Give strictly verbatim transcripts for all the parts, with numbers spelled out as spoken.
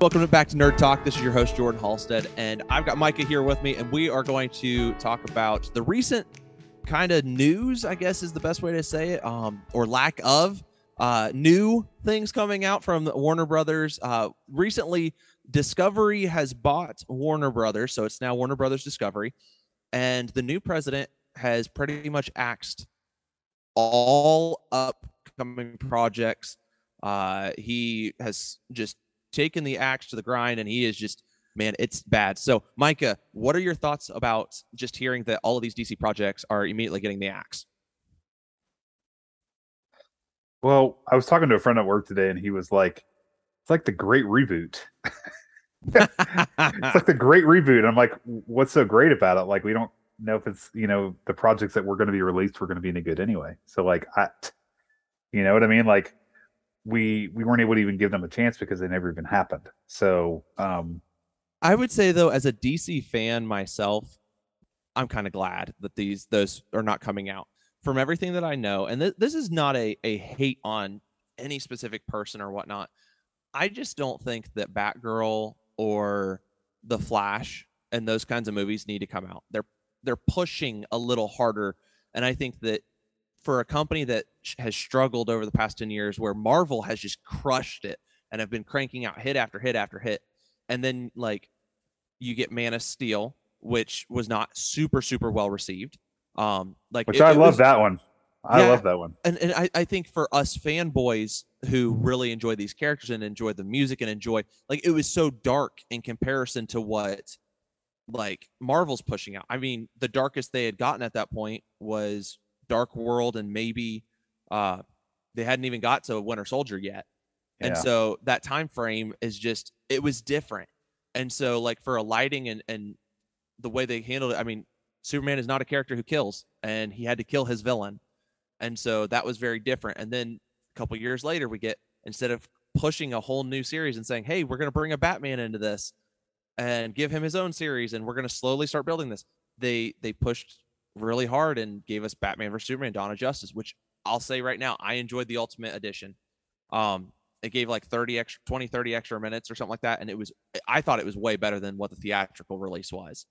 Welcome back to Nerd Talk. This is your host, Jordan Halstead, and I've got Micah here with me, and we are going to talk about the recent kind of news, I guess is the best way to say it, um, or lack of uh, new things coming out from Warner Brothers. Uh, recently, Discovery has bought Warner Brothers, so it's now Warner Brothers Discovery, and the new president has pretty much axed all upcoming projects. Uh, he has just taken the axe to the grind, and he is just, man, it's bad. So, Micah, what are your thoughts about just hearing that all of these D C projects are immediately getting the axe? Well, I was talking to a friend at work today, and he was like, it's like the great reboot. It's like the great reboot. And I'm like, what's so great about it? Like, we don't know if it's, you know, the projects that were going to be released were going to be any good anyway. So, like, I, you know what I mean? Like, we we weren't able to even give them a chance because they never even happened. So um I would say, though, as a D C fan myself, I'm kind of glad that these those are not coming out. From everything that I know, and th- this is not a a hate on any specific person or whatnot, I just don't think that Batgirl or The Flash and those kinds of movies need to come out. They're they're pushing a little harder, and I think that for a company that has struggled over the past ten years, where Marvel has just crushed it and have been cranking out hit after hit after hit. And then, like, you get Man of Steel, which was not super, super well received. Um, like, Which it, I it love was, that one. I yeah, love that one. And, and I, I think for us fanboys who really enjoy these characters and enjoy the music and enjoy, like, it was so dark in comparison to what, like, Marvel's pushing out. I mean, the darkest they had gotten at that point was Dark World, and maybe uh they hadn't even got to Winter Soldier yet. Yeah. And so that time frame is just, it was different. And so, like, for a lighting and and the way they handled it, I mean, Superman is not a character who kills, and he had to kill his villain, and so that was very different. And then a couple years later, we get, instead of pushing a whole new series and saying, hey, we're going to bring a Batman into this and give him his own series, and we're going to slowly start building this, they they pushed really hard and gave us Batman versus Superman, Dawn of Justice, which I'll say right now, I enjoyed the Ultimate Edition. Um, it gave like thirty extra, twenty, thirty extra minutes or something like that. And it was, I thought it was way better than what the theatrical release was.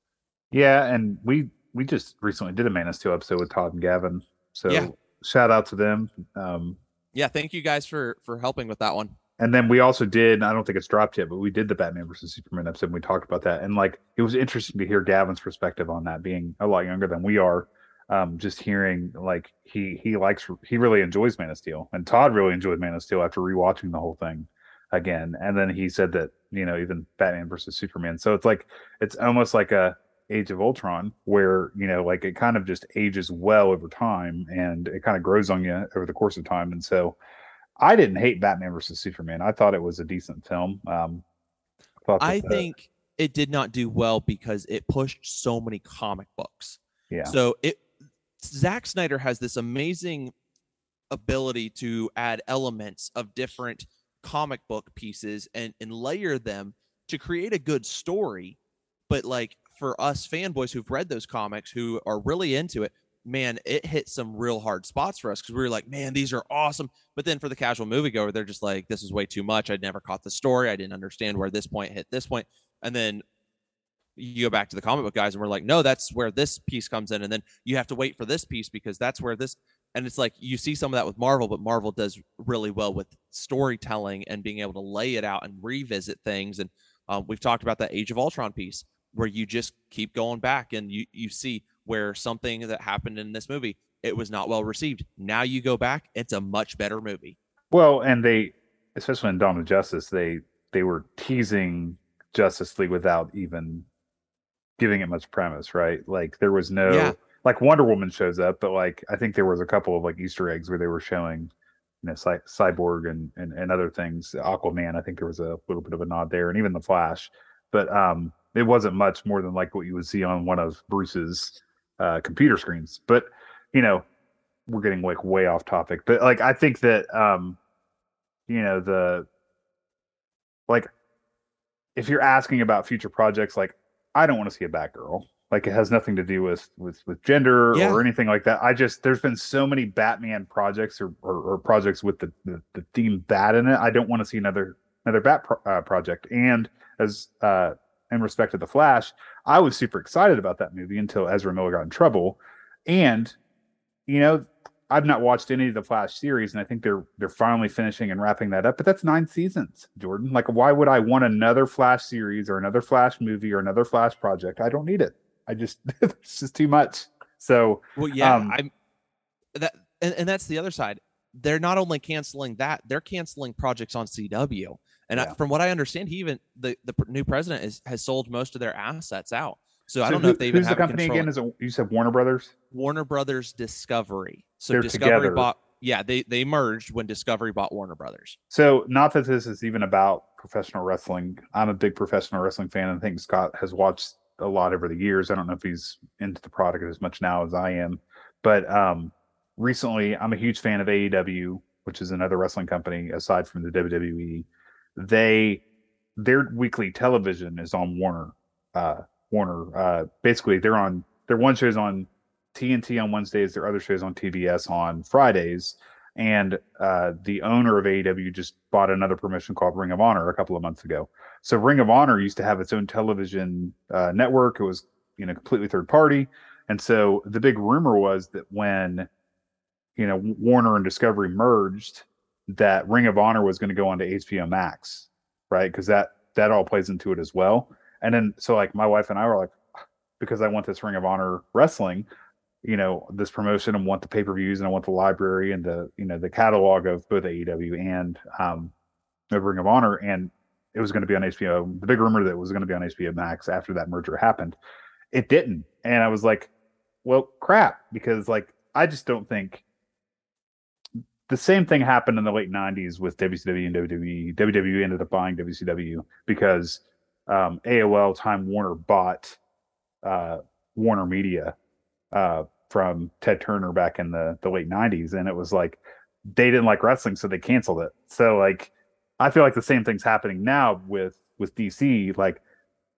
Yeah. And we, we just recently did a Man of Steel episode with Todd and Gavin. So yeah. Shout out to them. Um, yeah. Thank you guys for, for helping with that one. And then we also did, I don't think it's dropped yet, but we did the Batman versus Superman episode, and we talked about that. And, like, it was interesting to hear Gavin's perspective on that, being a lot younger than we are. Um, just hearing, like, he he likes, he really enjoys Man of Steel. And Todd really enjoyed Man of Steel after rewatching the whole thing again. And then he said that, you know, even Batman versus Superman. So it's like, it's almost like a Age of Ultron where, you know, like, it kind of just ages well over time, and it kind of grows on you over the course of time. And so, I didn't hate Batman versus Superman. I thought it was a decent film. Um, that, I think uh, it did not do well because it pushed so many comic books. Yeah. So it, Zack Snyder has this amazing ability to add elements of different comic book pieces and, and layer them to create a good story. But, like, for us fanboys who've read those comics, who are really into it, man, it hit some real hard spots for us because we were like, man, these are awesome. But then for the casual moviegoer, they're just like, this is way too much. I'd never caught the story. I didn't understand where this point hit this point. And then you go back to the comic book guys and we're like, no, that's where this piece comes in. And then you have to wait for this piece because that's where this. And it's like, you see some of that with Marvel, but Marvel does really well with storytelling and being able to lay it out and revisit things. And um, we've talked about that Age of Ultron piece where you just keep going back and you you see where something that happened in this movie, it was not well received. Now you go back, it's a much better movie. Well, and they, especially in Dawn of Justice, they they were teasing Justice League without even giving it much premise, right? Like, there was no, yeah. Like, Wonder Woman shows up, but, like, I think there was a couple of, like, Easter eggs where they were showing, you know, Cy- Cyborg and, and and other things. Aquaman, I think there was a little bit of a nod there, and even The Flash. But um, it wasn't much more than, like, what you would see on one of Bruce's Uh, computer screens. But, you know, we're getting, like, way off topic, but, like, I think that um you know, the, like, if you're asking about future projects, like, I don't want to see a Batgirl. Like, it has nothing to do with with with gender yeah. or anything like that. I just, there's been so many Batman projects or or, or projects with the, the the theme Bat in it. I don't want to see another another Bat pro- uh, project. And as uh, in respect to The Flash, I was super excited about that movie until Ezra Miller got in trouble. And, you know, I've not watched any of the Flash series, and I think they're they're finally finishing and wrapping that up. But that's nine seasons, Jordan. Like, why would I want another Flash series or another Flash movie or another Flash project? I don't need it. I just it's just too much. So well, yeah, um, I'm that, and, and that's the other side. They're not only canceling that, they're canceling projects on C W. And yeah. I, from what I understand, he even the, the new president is, has sold most of their assets out. So, so I don't who, know if they even who's have the company again. Is it, you said Warner Brothers? Warner Brothers Discovery. So They're Discovery together. bought, yeah, they, they merged when Discovery bought Warner Brothers. So not that this is even about professional wrestling. I'm a big professional wrestling fan, and I think Scott has watched a lot over the years. I don't know if he's into the product as much now as I am, but um, recently I'm a huge fan of A E W, which is another wrestling company aside from the W W E. They their weekly television is on Warner. Uh, Warner. Uh, basically, they're on their one show is on T N T on Wednesdays, their other shows on T B S on Fridays, and uh, the owner of A E W just bought another permission called Ring of Honor a couple of months ago. So Ring of Honor used to have its own television uh, network. It was, you know, completely third party, and so the big rumor was that when, you know, Warner and Discovery merged, that Ring of Honor was going to go on to H B O Max, right? Because that that all plays into it as well. And then so like my wife and I were like, because I want this Ring of Honor wrestling, you know, this promotion, and want the pay-per-views, and I want the library and the, you know, the catalog of both A E W and um, the Ring of Honor. And it was going to be on H B O. The big rumor that it was going to be on H B O Max after that merger happened. It didn't. And I was like, well, crap, because like, I just don't think the same thing happened in the late nineties with W C W and W W E. W W E ended up buying W C W because um, A O L Time Warner bought uh, Warner Media uh from Ted Turner back in the the late nineties, and it was like they didn't like wrestling, so they canceled it. So like I feel like the same thing's happening now with with D C, like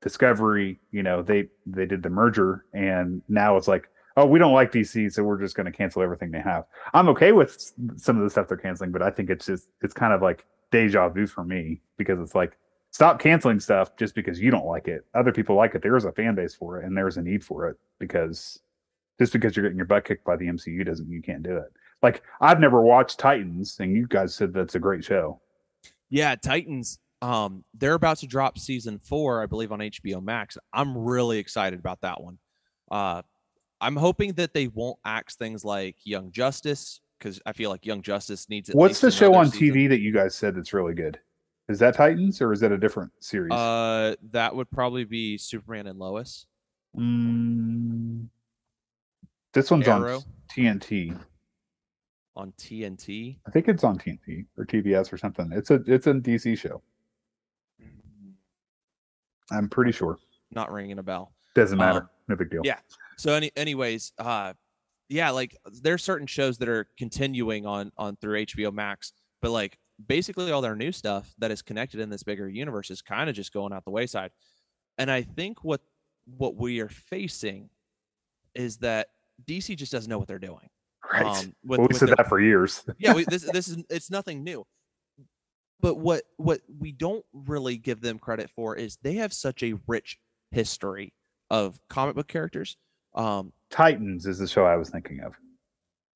Discovery, you know, they they did the merger, and now it's like, oh, we don't like D C, so we're just going to cancel everything they have. I'm okay with some of the stuff they're canceling, but I think it's just it's kind of like deja vu for me, because it's like, stop canceling stuff just because you don't like it. Other people like it. There is a fan base for it, and there's a need for it, because just because you're getting your butt kicked by the M C U doesn't mean you can't do it. Like, I've never watched Titans, and you guys said that's a great show. Yeah, Titans. Um, they're about to drop season four, I believe, on H B O Max. I'm really excited about that one. Uh, I'm hoping that they won't axe things like Young Justice, because I feel like Young Justice needs it. What's the show on season. T V that you guys said that's really good? Is that Titans, or is that a different series? Uh, that would probably be Superman and Lois. Mm. This one's Arrow. On T N T. On T N T? I think it's on T N T or T B S or something. It's a it's a D C show. I'm pretty sure. Not ringing a bell. Doesn't matter. Um, no big deal. Yeah. So any anyways, uh, yeah, like there's certain shows that are continuing on on through H B O Max, but like basically all their new stuff that is connected in this bigger universe is kind of just going out the wayside. And I think what what we are facing is that D C just doesn't know what they're doing. Right. Um, with, well, we with said their, that for years. yeah, we, this this is it's nothing new. But what what we don't really give them credit for is they have such a rich history of comic book characters. Um, Titans is the show I was thinking of.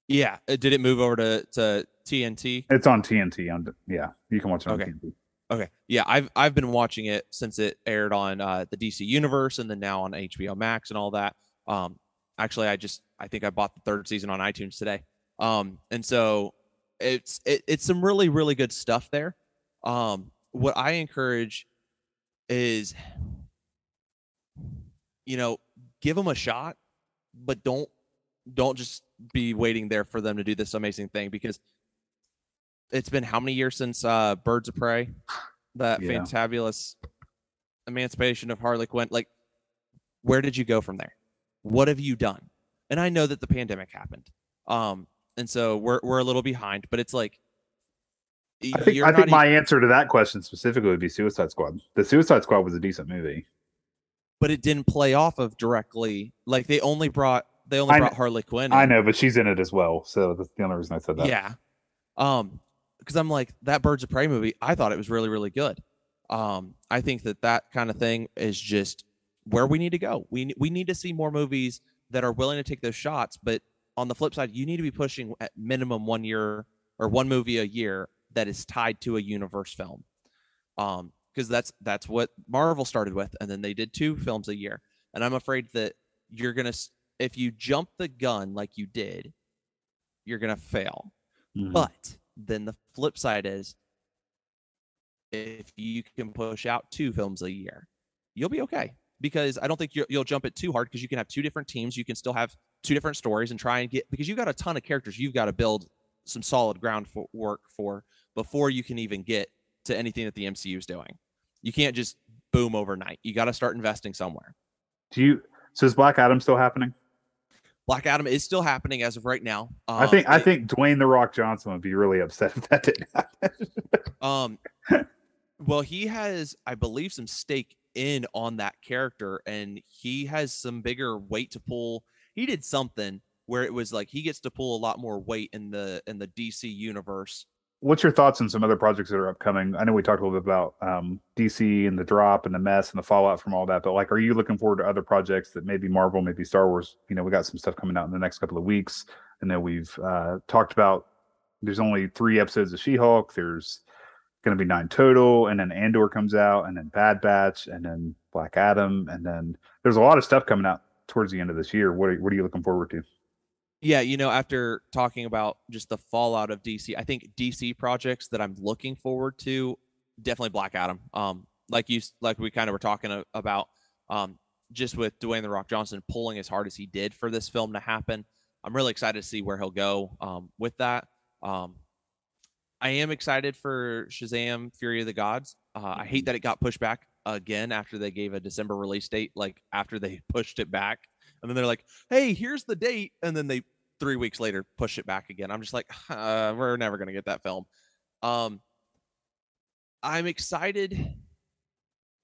Yeah, did it move over to, to T N T? It's on T N T. On yeah, you can watch it on okay. T N T. Okay, yeah, I've I've been watching it since it aired on uh, the D C Universe, and then now on H B O Max and all that. Um, actually, I just. I think I bought the third season on iTunes today. Um, and so it's it, it's some really, really good stuff there. Um, what I encourage is, you know, give them a shot, but don't don't just be waiting there for them to do this amazing thing, because it's been how many years since uh, Birds of Prey, that yeah. fantabulous emancipation of Harley Quinn. Like, where did you go from there? What have you done? And I know that the pandemic happened, um, and so we're we're a little behind. But it's like, I think, I think my even... answer to that question specifically would be Suicide Squad. The Suicide Squad was a decent movie, but it didn't play off of directly. Like they only brought they only I brought know, Harley Quinn. In. I know, but she's in it as well, so that's the only reason I said that. Yeah, um, because I'm like, that Birds of Prey movie, I thought it was really, really good. Um, I think that that kind of thing is just where we need to go. We we need to see more movies that are willing to take those shots. But on the flip side, you need to be pushing at minimum one year or one movie a year that is tied to a universe film. Um, because that's that's what Marvel started with, and then they did two films a year. And I'm afraid that you're gonna, if you jump the gun like you did, you're gonna fail. Mm-hmm. But then the flip side is, if you can push out two films a year, you'll be okay. Because I don't think you'll, you'll jump it too hard, because you can have two different teams. You can still have two different stories and try and get, because you've got a ton of characters. You've got to build some solid ground for, work for before you can even get to anything that the M C U is doing. You can't just boom overnight. You got to start investing somewhere. Do you? So is Black Adam still happening? Black Adam is still happening as of right now. Um, I think I it, think Dwayne "The Rock" Johnson would be really upset if that didn't happen. um, well, he has, I believe, some stake in on that character, and he has some bigger weight to pull. He did something where it was like he gets to pull a lot more weight in the in the D C universe. What's your thoughts on some other projects that are upcoming? I know we talked a little bit about um, D C and the drop and the mess and the fallout from all that, but like, are you looking forward to other projects that maybe Marvel, maybe Star Wars? You know, we got some stuff coming out in the next couple of weeks. I know we've uh, talked about there's only three episodes of She-Hulk. There's going to be nine total, and then Andor comes out, and then Bad Batch, and then Black Adam, and then there's a lot of stuff coming out towards the end of this year. What are, what are you looking forward to? Yeah, you know, after talking about just the fallout of D C, I think D C projects that I'm looking forward to, definitely Black Adam. Um, like you, like we kind of were talking about, um, just with Dwayne "The Rock" Johnson pulling as hard as he did for this film to happen, I'm really excited to see where he'll go um, with that. Um, I am excited for Shazam: Fury of the Gods. Uh, I hate that it got pushed back again after they gave a December release date, like after they pushed it back. And then they're like, hey, here's the date. And then they, three weeks later, push it back again. I'm just like, uh, we're never going to get that film. Um, I'm excited.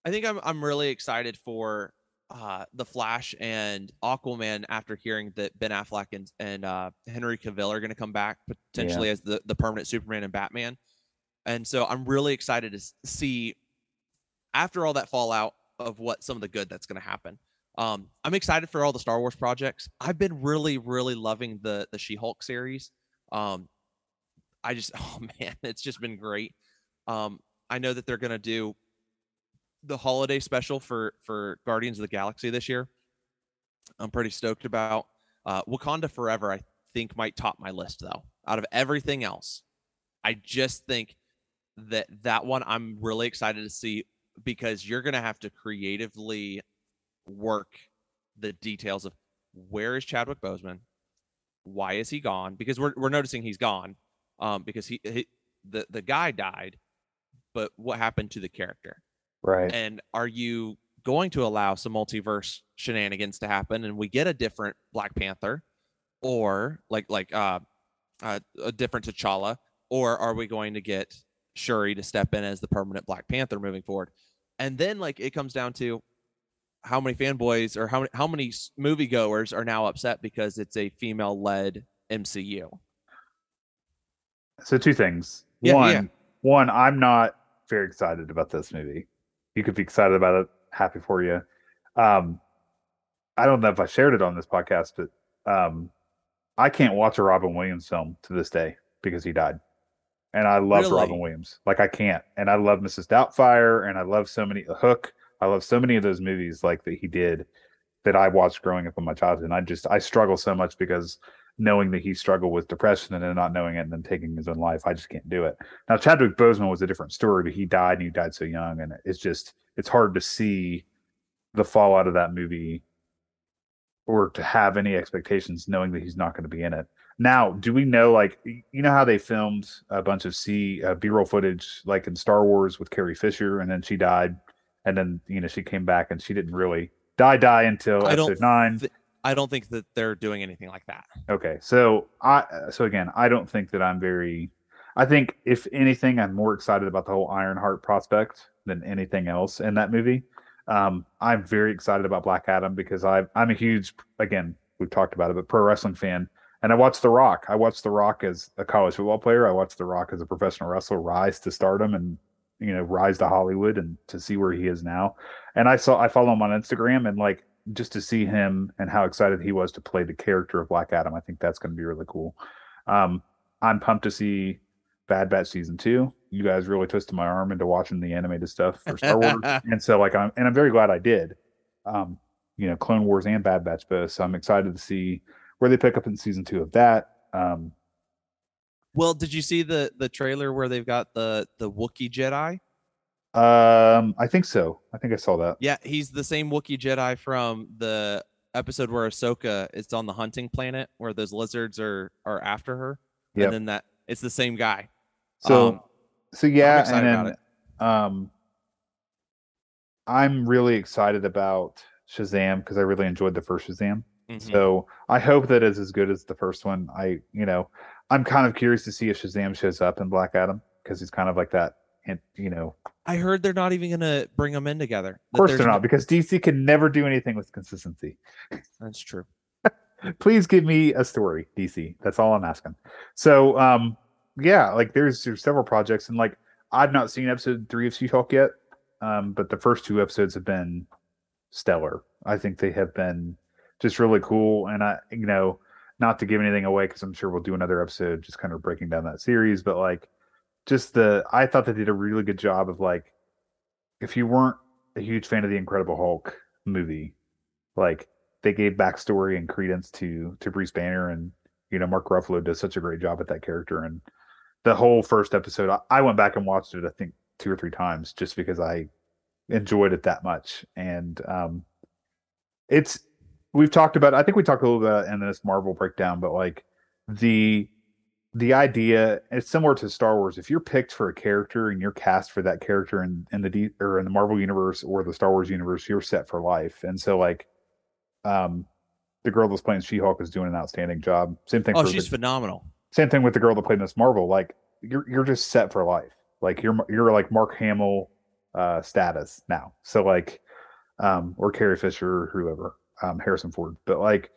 I think I'm I'm really excited for uh, The Flash and Aquaman after hearing that Ben Affleck and, and uh, Henry Cavill are going to come back potentially yeah. as the, the permanent Superman and Batman. And so I'm really excited to see, after all that fallout, of what some of the good that's going to happen. Um, I'm excited for all the Star Wars projects. I've been really, really loving the the She-Hulk series. Um, I just, oh man, it's just been great. Um, I know that they're going to do the holiday special for, for Guardians of the Galaxy this year. I'm pretty stoked about. uh, Wakanda Forever, I think, might top my list though. Out of everything else, I just think that that one I'm really excited to see, because you're going to have to creatively work the details of where is Chadwick Boseman, why is he gone, because we're we're noticing he's gone, um, because he, he the the guy died, but what happened to the character, right? And are you going to allow some multiverse shenanigans to happen, and we get a different Black Panther, or like like uh, uh a different T'Challa, or are we going to get Shuri to step in as the permanent Black Panther moving forward? And then like it comes down to, how many fanboys or how many, how many moviegoers are now upset because it's a female-led M C U? So two things. Yeah, one, yeah. one, I'm not very excited about this movie. You could be excited about it. Happy for you. Um, I don't know if I shared it on this podcast, but um, I can't watch a Robin Williams film to this day because he died. And I love really? Robin Williams. Like, I can't. And I love Missus Doubtfire, and I love so many, The Hook. I love so many of those movies like that he did that I watched growing up in my childhood. And I just, I struggle so much, because knowing that he struggled with depression and then not knowing it and then taking his own life, I just can't do it. Now, Chadwick Boseman was a different story, but he died and he died so young. And it's just, it's hard to see the fallout of that movie or to have any expectations knowing that he's not going to be in it. Now, do we know, like, you know how they filmed a bunch of C uh, B-roll footage, like in Star Wars with Carrie Fisher, and then she died. And then, you know, she came back and she didn't really die, die until I episode nine. Th- I don't think that they're doing anything like that. Okay. So I, so again, I don't think that I'm very, I think if anything, I'm more excited about the whole Ironheart prospect than anything else in that movie. Um, I'm very excited about Black Adam because I, I'm a huge, again, we've talked about it, but pro wrestling fan. And I watched The Rock. I watched The Rock as a college football player. I watched The Rock as a professional wrestler rise to stardom and, you know, rise to Hollywood and to see where he is now. And I saw, I follow him on Instagram, and like, just to see him and how excited he was to play the character of Black Adam, I think that's going to be really cool. Um, I'm pumped to see Bad Batch season two. You guys really twisted my arm into watching the animated stuff for Star Wars. And so like, I'm, and I'm very glad I did, um, you know, Clone Wars and Bad Batch both. So I'm excited to see where they pick up in season two of that. Um, well, did you see the, the trailer where they've got the, the Wookiee Jedi? Um, I think so. I think I saw that. Yeah, he's the same Wookiee Jedi from the episode where Ahsoka is on the hunting planet where those lizards are are after her. Yep. And then that it's the same guy. So, um, so yeah, I'm and then um, I'm really excited about Shazam because I really enjoyed the first Shazam. Mm-hmm. So I hope that it's as good as the first one. I, you know, I'm kind of curious to see if Shazam shows up in Black Adam because he's kind of like that. And you know, I heard they're not even going to bring them in together. Of course they're not, because D C can never do anything with consistency. That's true. Please give me a story, D C. That's all I'm asking. So, um, yeah, like there's, there's several projects, and like I've not seen episode three of She-Hulk yet, um, but the first two episodes have been stellar. I think they have been just really cool, and I, you know, not to give anything away because I'm sure we'll do another episode just kind of breaking down that series, but like. Just the, I thought they did a really good job of like, if you weren't a huge fan of the Incredible Hulk movie, like they gave backstory and credence to to Bruce Banner, and you know Mark Ruffalo does such a great job at that character. And the whole first episode, I, I went back and watched it, I think two or three times, just because I enjoyed it that much. And um, it's we've talked about, I think we talked a little bit in this Marvel breakdown, but like the. The idea is similar to Star Wars. If you're picked for a character and you're cast for that character in, in the D, or in the Marvel universe or the Star Wars universe, you're set for life. And so, like, um, the girl that's playing She-Hulk is doing an outstanding job. Same thing. Oh, for she's the, phenomenal. Same thing with the girl that played Miz Marvel. Like, you're you're just set for life. Like, you're you're like Mark Hamill uh, status now. So like, um, or Carrie Fisher, or whoever, um, Harrison Ford. But like,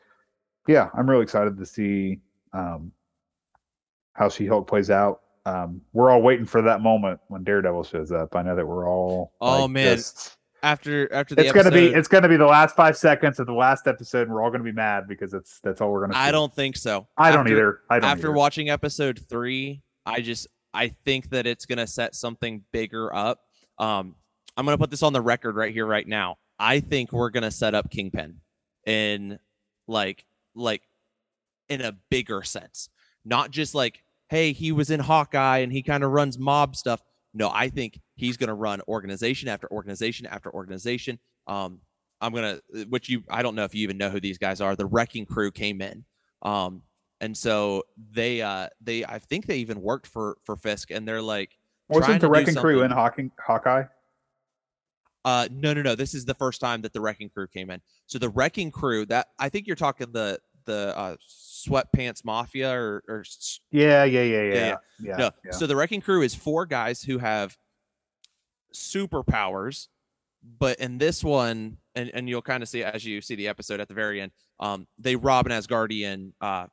yeah, I'm really excited to see. Um, How She-Hulk plays out. Um, we're all waiting for that moment when Daredevil shows up. I know that we're all. Oh like, man! Just, after after the it's episode, gonna be it's gonna be the last five seconds of the last episode, and we're all gonna be mad because it's that's all we're gonna. I see. don't think so. I after, don't either. I don't. After either. Watching episode three, I just I think that it's gonna set something bigger up. Um, I'm gonna put this on the record right here, right now. I think we're gonna set up Kingpin in like like in a bigger sense, not just like. Hey, he was in Hawkeye and he kind of runs mob stuff. No, I think he's going to run organization after organization after organization. Um, I'm going to, which you, I don't know if you even know who these guys are. The Wrecking Crew came in. Um, and so they, uh, they, I think they even worked for, for Fisk, and they're like, wasn't the Wrecking Crew in Hawking, Hawkeye? Uh, no, no, no. This is the first time that the Wrecking Crew came in. So the Wrecking Crew that I think you're talking the, the, uh, Sweatpants Mafia or, or yeah, yeah, yeah, yeah, yeah, yeah. No. yeah. So the Wrecking Crew is four guys who have superpowers, but in this one, and, and you'll kind of see as you see the episode at the very end, um, they rob an Asgardian uh,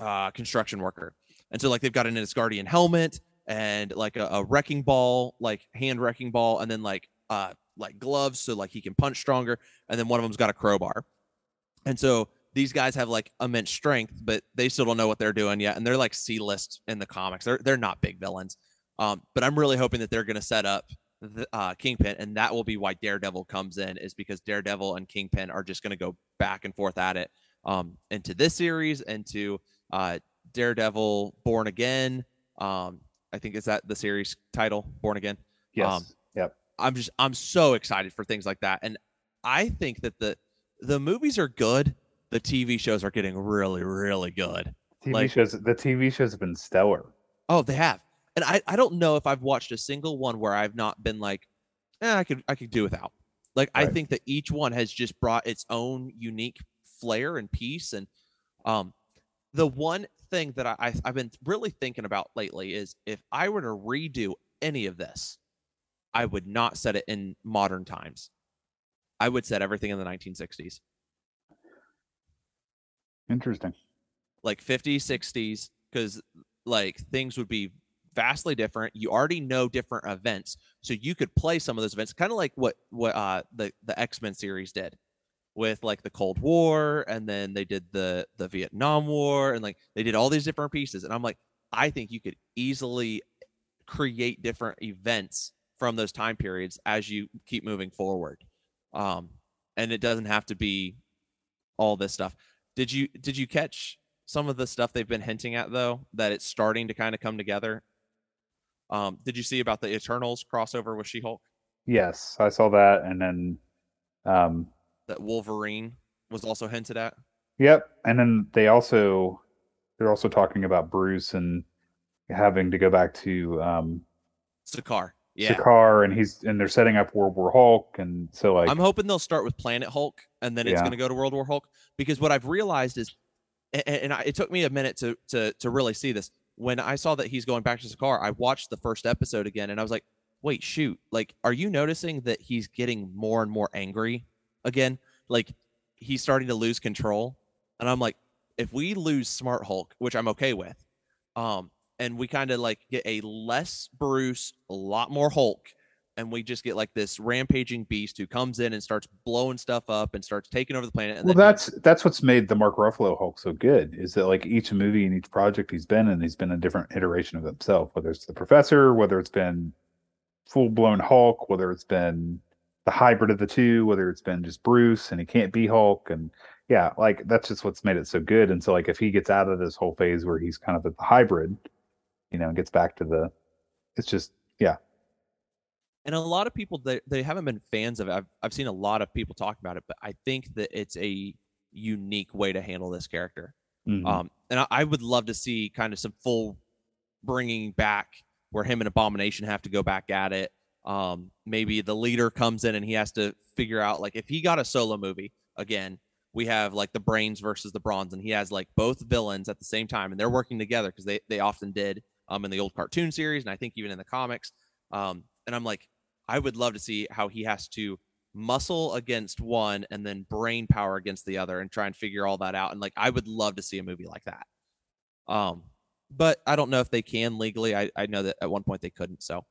uh, construction worker, and so like they've got an Asgardian helmet and like a, a wrecking ball, like hand wrecking ball, and then like uh, like gloves so like he can punch stronger, and then one of them's got a crowbar, and so. These guys have like immense strength, but they still don't know what they're doing yet. And they're like C-list in the comics. They're they're not big villains. Um, but I'm really hoping that they're going to set up the, uh, Kingpin, and that will be why Daredevil comes in, is because Daredevil and Kingpin are just going to go back and forth at it um, into this series, into uh, Daredevil Born Again. Um, I think is that the series title, Born Again? Yes. Um, yep. I'm just I'm so excited for things like that, and I think that the the movies are good. The T V shows are getting really, really good. T V like, shows, the T V shows have been stellar. Oh, they have, and I, I don't know if I've watched a single one where I've not been like, eh, I could, I could do without. Like, right. I think that each one has just brought its own unique flair and piece. And um, the one thing that I, I I've been really thinking about lately is if I were to redo any of this, I would not set it in modern times. I would set everything in the nineteen sixties. Interesting. like fifties, sixties, because like things would be vastly different. You already know different events, so you could play some of those events, kind of like what what uh, the the X-Men series did with like the Cold War, and then they did the the Vietnam War, and like they did all these different pieces. And I'm like, I think you could easily create different events from those time periods as you keep moving forward. Um, and it doesn't have to be all this stuff. Did you did you catch some of the stuff they've been hinting at, though, that it's starting to kind of come together? Um, did you see about the Eternals crossover with She-Hulk? Yes, I saw that. And then um, that Wolverine was also hinted at. Yep. And then they also they're also talking about Bruce and having to go back to um, Sakaar. Yeah. Sakaar, and he's and they're setting up World War Hulk, and so like I'm hoping they'll start with Planet Hulk, and then it's yeah. going to go to World War Hulk, because what I've realized is, and, and I, it took me a minute to to to really see this. When I saw that he's going back to Sakaar, I watched the first episode again, and I was like, "Wait, shoot! Like, are you noticing that he's getting more and more angry again? Like, he's starting to lose control." And I'm like, "If we lose Smart Hulk, which I'm okay with, um, and we kind of like get a less Bruce, a lot more Hulk, and we just get like this rampaging beast who comes in and starts blowing stuff up and starts taking over the planet." And well, that's he- that's what's made the Mark Ruffalo Hulk so good, is that like each movie and each project he's been in, he's been a different iteration of himself, whether it's the Professor, whether it's been full-blown Hulk, whether it's been the hybrid of the two, whether it's been just Bruce and he can't be Hulk. And yeah, like that's just what's made it so good. And so like if he gets out of this whole phase where he's kind of at the hybrid, you know, and gets back to the, it's just, yeah. And a lot of people, they, they haven't been fans of it. I've, I've seen a lot of people talk about it, but I think that it's a unique way to handle this character. Mm-hmm. Um, and I, I would love to see kind of some full bringing back where him and Abomination have to go back at it. Um, maybe the leader comes in and he has to figure out, like, if he got a solo movie, again, we have, like, the Brains versus the Bronze, and he has, like, both villains at the same time, and they're working together because they, they often did um, in the old cartoon series, and I think even in the comics. Um, and I'm like, I would love to see how he has to muscle against one and then brain power against the other and try and figure all that out. And like, I would love to see a movie like that. Um, but I don't know if they can legally. I, I know that at one point they couldn't. So,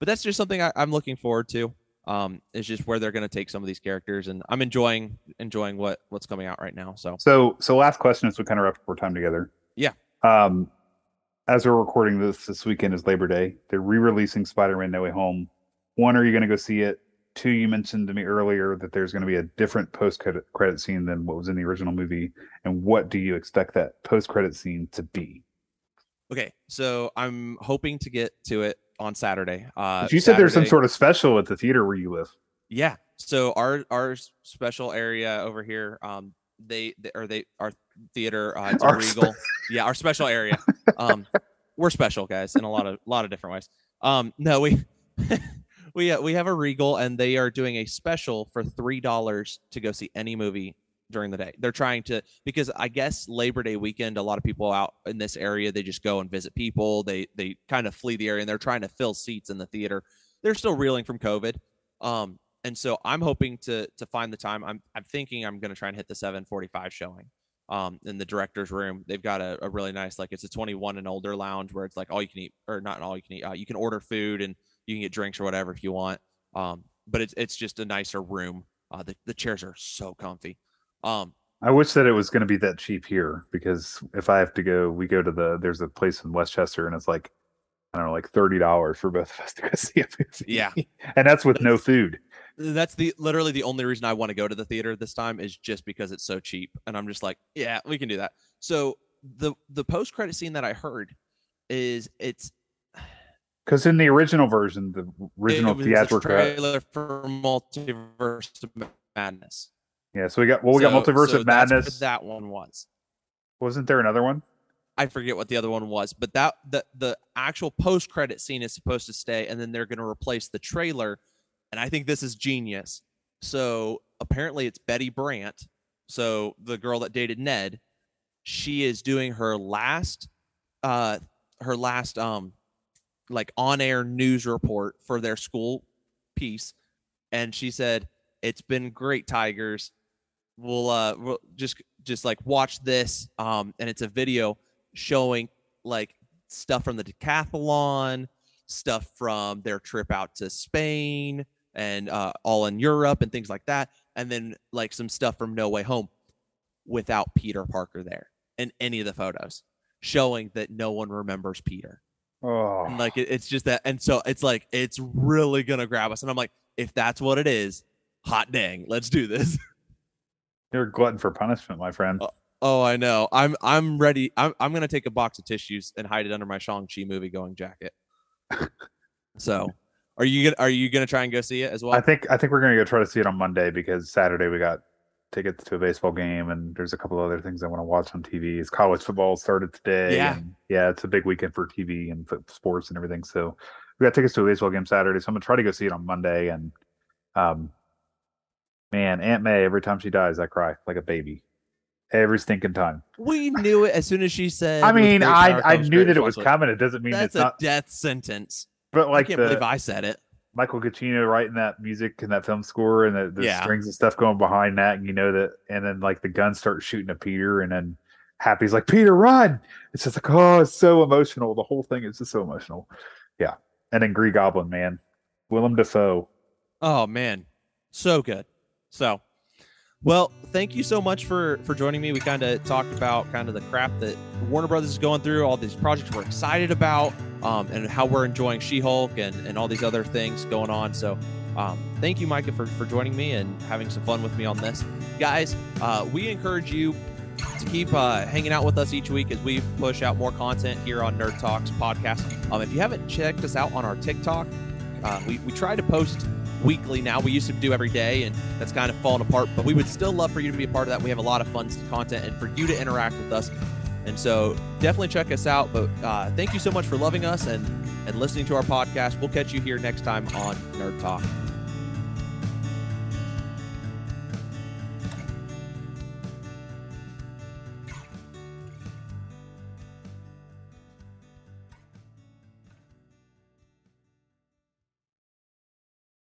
but that's just something I, I'm looking forward to. Um, it's just where they're going to take some of these characters, and I'm enjoying, enjoying what, what's coming out right now. So, so, so last question is, we kind of wrap up our time together. Yeah. Um, as we're recording this, this weekend is Labor Day. They're re-releasing Spider-Man No Way Home. One, are you going to go see it? Two, you mentioned to me earlier that there's going to be a different post-credit scene than what was in the original movie. And what do you expect that post-credit scene to be? Okay, so I'm hoping to get to it on Saturday. Uh, you said Saturday, there's some sort of special at the theater where you live. Yeah, so our our special area over here, um, they, they or they our theater, uh, it's our a Regal. Spe- yeah, our special area. Um, we're special, guys, in a lot of lot of different ways. Um, no, we. We uh, we have a Regal, and they are doing a special for three dollars to go see any movie during the day. They're trying to, because I guess Labor Day weekend, a lot of people out in this area, they just go and visit people. They they kind of flee the area, and they're trying to fill seats in the theater. They're still reeling from COVID. Um, and so I'm hoping to to find the time. I'm I'm thinking I'm going to try and hit the seven forty-five showing um, in the director's room. They've got a, a really nice, like, it's a twenty-one and older lounge where it's like all you can eat, or not all you can eat. Uh, you can order food, and you can get drinks or whatever if you want. Um, but it's it's just a nicer room. Uh, the, the chairs are so comfy. Um, I wish that it was going to be that cheap here, because if I have to go, we go to the, there's a place in Westchester, and it's like, I don't know, like thirty dollars for both of us to go see a movie. Yeah. And that's with that's, no food. That's the literally the only reason I want to go to the theater this time, is just because it's so cheap. And I'm just like, yeah, we can do that. So the, the post-credit scene that I heard is it's, because in the original version, the original theatrical trailer for Multiverse of Madness. Yeah, so we got well, we so, got Multiverse so of Madness. That's what that one was. Wasn't there another one? I forget what the other one was, but that the the actual post credit scene is supposed to stay, and then they're going to replace the trailer. And I think this is genius. So apparently, it's Betty Brant, so the girl that dated Ned. She is doing her last, uh, her last um. like on-air news report for their school piece, and she said, "It's been great, Tigers. we'll uh we'll just just like watch this, um and it's a video showing like stuff from the decathlon, stuff from their trip out to Spain and uh all in Europe and things like that, and then like some stuff from No Way Home without Peter Parker there in any of the photos, showing that no one remembers Peter. Oh. And like it, it's just that, and so it's like it's really gonna grab us, and I'm like, if that's what it is, hot dang, let's do this. You're a glutton for punishment, my friend. Uh, oh, I know. I'm I'm ready. I'm I'm gonna take a box of tissues and hide it under my Shang-Chi movie going jacket. So, are you gonna are you gonna try and go see it as well? I think I think we're gonna go try to see it on Monday, because Saturday we got tickets to a baseball game, and there's a couple other things I want to watch on T V. It's college football started today. Yeah, and yeah, it's a big weekend for T V and sports and everything. So we got tickets to a baseball game Saturday. So I'm gonna try to go see it on Monday. And um, man, Aunt May, every time she dies, I cry like a baby. Every stinking time. We knew it as soon as she said. I mean, I I knew that it was coming. It doesn't mean that's it's a not... death sentence. But like, I can't the... believe I said it. Michael Giacchino writing that music and that film score, and the, the yeah. strings and stuff going behind that, and you know that, and then like the gun starts shooting at Peter, and then Happy's like, Peter, run! It's just like, oh, it's so emotional. The whole thing is just so emotional. Yeah, and then Green Goblin, man, Willem Dafoe. Oh man, so good. So, well, thank you so much for for joining me. We kind of talked about kind of the crap that Warner Brothers is going through, all these projects we're excited about. Um, and how we're enjoying She-Hulk and, and all these other things going on. So um, thank you, Micah, for, for joining me and having some fun with me on this. Guys, uh, we encourage you to keep uh, hanging out with us each week as we push out more content here on Nerd Talks Podcast. Um, if you haven't checked us out on our TikTok, uh, we, we try to post weekly now. We used to do every day, and that's kind of fallen apart. But we would still love for you to be a part of that. We have a lot of fun content and for you to interact with us. And so definitely check us out. But uh, thank you so much for loving us and, and listening to our podcast. We'll catch you here next time on Nerd Talk.